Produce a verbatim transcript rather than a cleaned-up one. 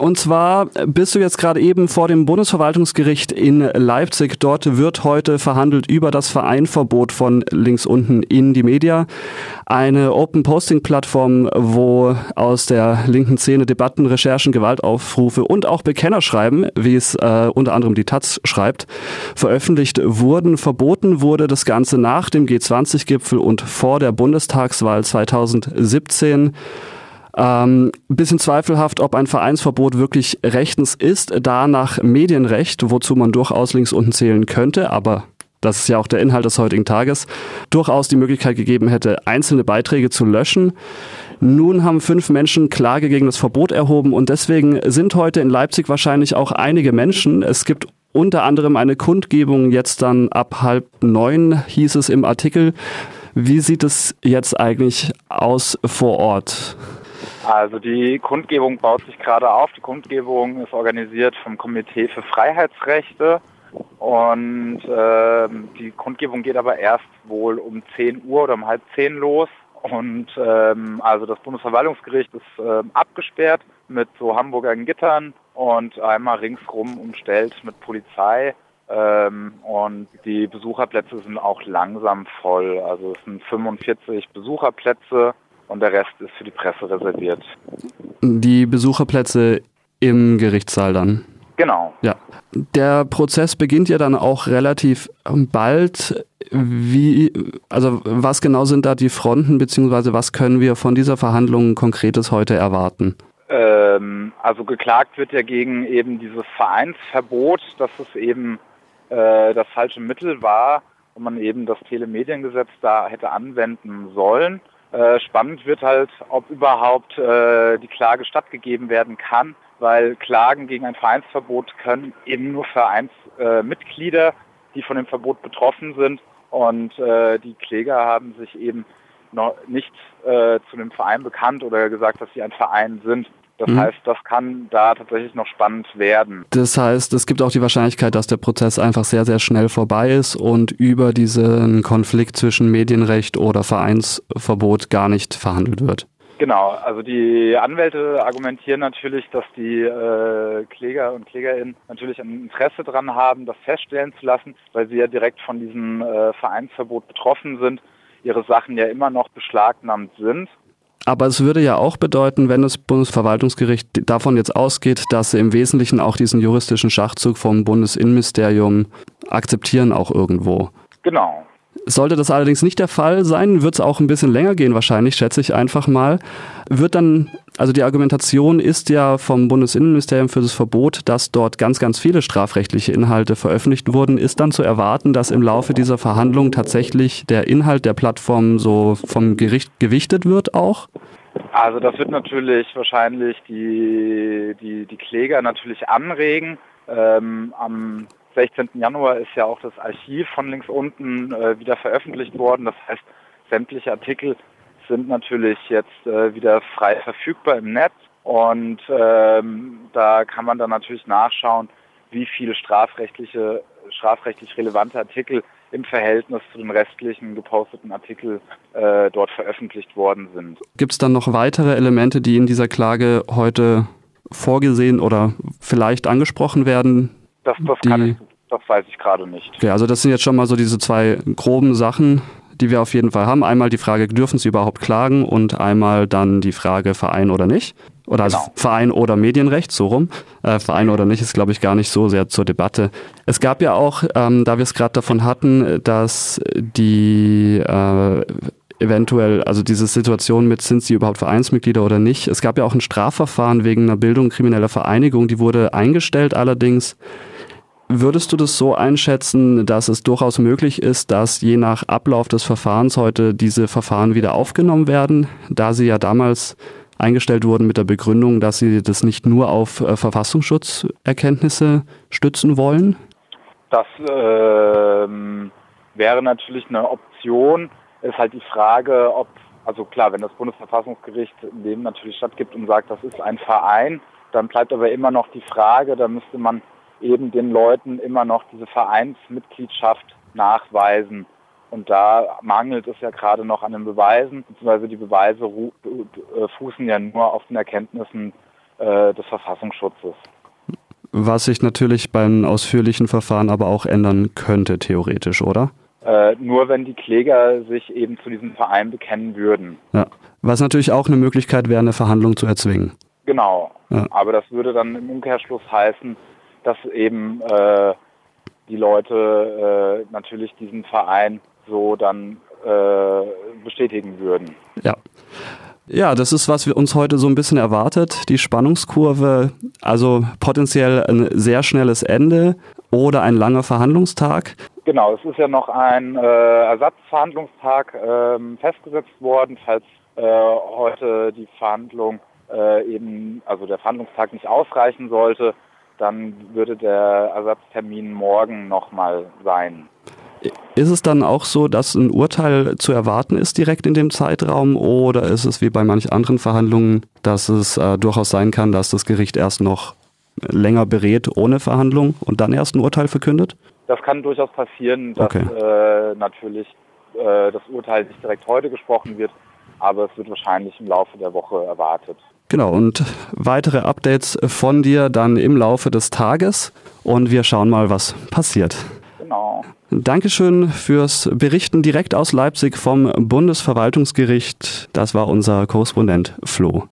Und zwar bist du jetzt gerade eben vor dem Bundesverwaltungsgericht in Leipzig. Dort wird heute verhandelt über das Vereinverbot von Linksunten in die Media. Eine Open-Posting-Plattform, wo aus der linken Szene Debatten, Recherchen, Gewaltaufrufe und auch Bekennerschreiben, wie es äh, unter anderem die Taz schreibt, veröffentlicht wurden. Verboten wurde das Ganze nach dem G zwanzig Gipfel und vor der Bundestagswahl zweitausendsiebzehn. Ähm, bisschen zweifelhaft, ob ein Vereinsverbot wirklich rechtens ist, da nach Medienrecht, wozu man durchaus Linksunten zählen könnte, aber das ist ja auch der Inhalt des heutigen Tages, durchaus die Möglichkeit gegeben hätte, einzelne Beiträge zu löschen. Nun haben fünf Menschen Klage gegen das Verbot erhoben und deswegen sind heute in Leipzig wahrscheinlich auch einige Menschen. Es gibt unter anderem eine Kundgebung jetzt dann ab halb neun, hieß es im Artikel. Wie sieht es jetzt eigentlich aus vor Ort? Also die Kundgebung baut sich gerade auf. Die Kundgebung ist organisiert vom Komitee für Freiheitsrechte und äh, die Kundgebung geht aber erst wohl um zehn Uhr oder um halb zehn los. Und ähm, also das Bundesverwaltungsgericht ist äh, abgesperrt mit so Hamburger Gittern und einmal ringsrum umstellt mit Polizei. Ähm, und die Besucherplätze sind auch langsam voll. Also es sind fünfundvierzig Besucherplätze. Und der Rest ist für die Presse reserviert. Die Besucherplätze im Gerichtssaal dann? Genau. Ja. Der Prozess beginnt ja dann auch relativ bald. Wie, also was genau sind da die Fronten, beziehungsweise was können wir von dieser Verhandlung Konkretes heute erwarten? Ähm, also geklagt wird ja gegen eben dieses Vereinsverbot, dass es eben äh, das falsche Mittel war und man eben das Telemediengesetz da hätte anwenden sollen. Äh, spannend wird halt, ob überhaupt äh, die Klage stattgegeben werden kann, weil Klagen gegen ein Vereinsverbot können eben nur Vereinsmitglieder, äh, die von dem Verbot betroffen sind. Und äh, die Kläger haben sich eben noch nicht äh, zu dem Verein bekannt oder gesagt, dass sie ein Verein sind. Das mhm. heißt, das kann da tatsächlich noch spannend werden. Das heißt, es gibt auch die Wahrscheinlichkeit, dass der Prozess einfach sehr, sehr schnell vorbei ist und über diesen Konflikt zwischen Medienrecht oder Vereinsverbot gar nicht verhandelt wird. Genau, also die Anwälte argumentieren natürlich, dass die äh, Kläger und KlägerInnen natürlich ein Interesse daran haben, das feststellen zu lassen, weil sie ja direkt von diesem äh, Vereinsverbot betroffen sind, ihre Sachen ja immer noch beschlagnahmt sind. Aber es würde ja auch bedeuten, wenn das Bundesverwaltungsgericht davon jetzt ausgeht, dass sie im Wesentlichen auch diesen juristischen Schachzug vom Bundesinnenministerium akzeptieren auch irgendwo. Genau. Sollte das allerdings nicht der Fall sein, wird es auch ein bisschen länger gehen wahrscheinlich, schätze ich einfach mal. Wird dann, also die Argumentation ist ja vom Bundesinnenministerium für das Verbot, dass dort ganz, ganz viele strafrechtliche Inhalte veröffentlicht wurden, ist dann zu erwarten, dass im Laufe dieser Verhandlung tatsächlich der Inhalt der Plattform so vom Gericht gewichtet wird auch? Also das wird natürlich wahrscheinlich die, die, die Kläger natürlich anregen. Ähm, am sechzehnten Januar ist ja auch das Archiv von Linksunten äh, wieder veröffentlicht worden. Das heißt, sämtliche Artikel sind natürlich jetzt äh, wieder frei verfügbar im Netz. Und ähm, da kann man dann natürlich nachschauen, wie viele strafrechtliche, strafrechtlich relevante Artikel im Verhältnis zu den restlichen geposteten Artikeln äh, dort veröffentlicht worden sind. Gibt es dann noch weitere Elemente, die in dieser Klage heute vorgesehen oder vielleicht angesprochen werden? Das, das, kann ich, das weiß ich gerade nicht. Okay, also das sind jetzt schon mal so diese zwei groben Sachen, die wir auf jeden Fall haben. Einmal die Frage, dürfen Sie überhaupt klagen? Und einmal dann die Frage, Verein oder nicht? Oder genau. Also Verein oder Medienrecht, so rum. Äh, Verein oder nicht ist, glaube ich, gar nicht so sehr zur Debatte. Es gab ja auch, ähm, da wir es gerade davon hatten, dass die äh, eventuell, also diese Situation mit, sind sie überhaupt Vereinsmitglieder oder nicht. Es gab ja auch ein Strafverfahren wegen einer Bildung krimineller Vereinigung, die wurde eingestellt allerdings. Würdest du das so einschätzen, dass es durchaus möglich ist, dass je nach Ablauf des Verfahrens heute diese Verfahren wieder aufgenommen werden, da sie ja damals eingestellt wurden mit der Begründung, dass sie das nicht nur auf äh, Verfassungsschutzerkenntnisse stützen wollen? Das ähm, wäre natürlich eine Option. Ist halt die Frage, ob, also klar, wenn das Bundesverfassungsgericht dem natürlich stattgibt und sagt, das ist ein Verein, dann bleibt aber immer noch die Frage, da müsste man eben den Leuten immer noch diese Vereinsmitgliedschaft nachweisen. Und da mangelt es ja gerade noch an den Beweisen, beziehungsweise die Beweise fußen ja nur auf den Erkenntnissen äh, des Verfassungsschutzes. Was sich natürlich beim ausführlichen Verfahren aber auch ändern könnte, theoretisch, oder? Äh, nur wenn die Kläger sich eben zu diesem Verein bekennen würden. Ja. Was natürlich auch eine Möglichkeit wäre, eine Verhandlung zu erzwingen. Genau, ja. Aber das würde dann im Umkehrschluss heißen, dass eben äh, die Leute äh, natürlich diesen Verein so dann äh, bestätigen würden. Ja. Ja, das ist, was wir uns heute so ein bisschen erwartet, die Spannungskurve, also potenziell ein sehr schnelles Ende oder ein langer Verhandlungstag. Genau, es ist ja noch ein äh, Ersatzverhandlungstag ähm, festgesetzt worden, falls äh, heute die Verhandlung äh, eben, also der Verhandlungstag nicht ausreichen sollte, dann würde der Ersatztermin morgen nochmal sein. Ist es dann auch so, dass ein Urteil zu erwarten ist direkt in dem Zeitraum, oder ist es wie bei manch anderen Verhandlungen, dass es äh, durchaus sein kann, dass das Gericht erst noch länger berät ohne Verhandlung und dann erst ein Urteil verkündet? Das kann durchaus passieren, dass okay. äh, natürlich äh, das Urteil nicht direkt heute gesprochen wird, aber es wird wahrscheinlich im Laufe der Woche erwartet. Genau, und weitere Updates von dir dann im Laufe des Tages und wir schauen mal, was passiert. Genau. Dankeschön fürs Berichten direkt aus Leipzig vom Bundesverwaltungsgericht. Das war unser Korrespondent Flo.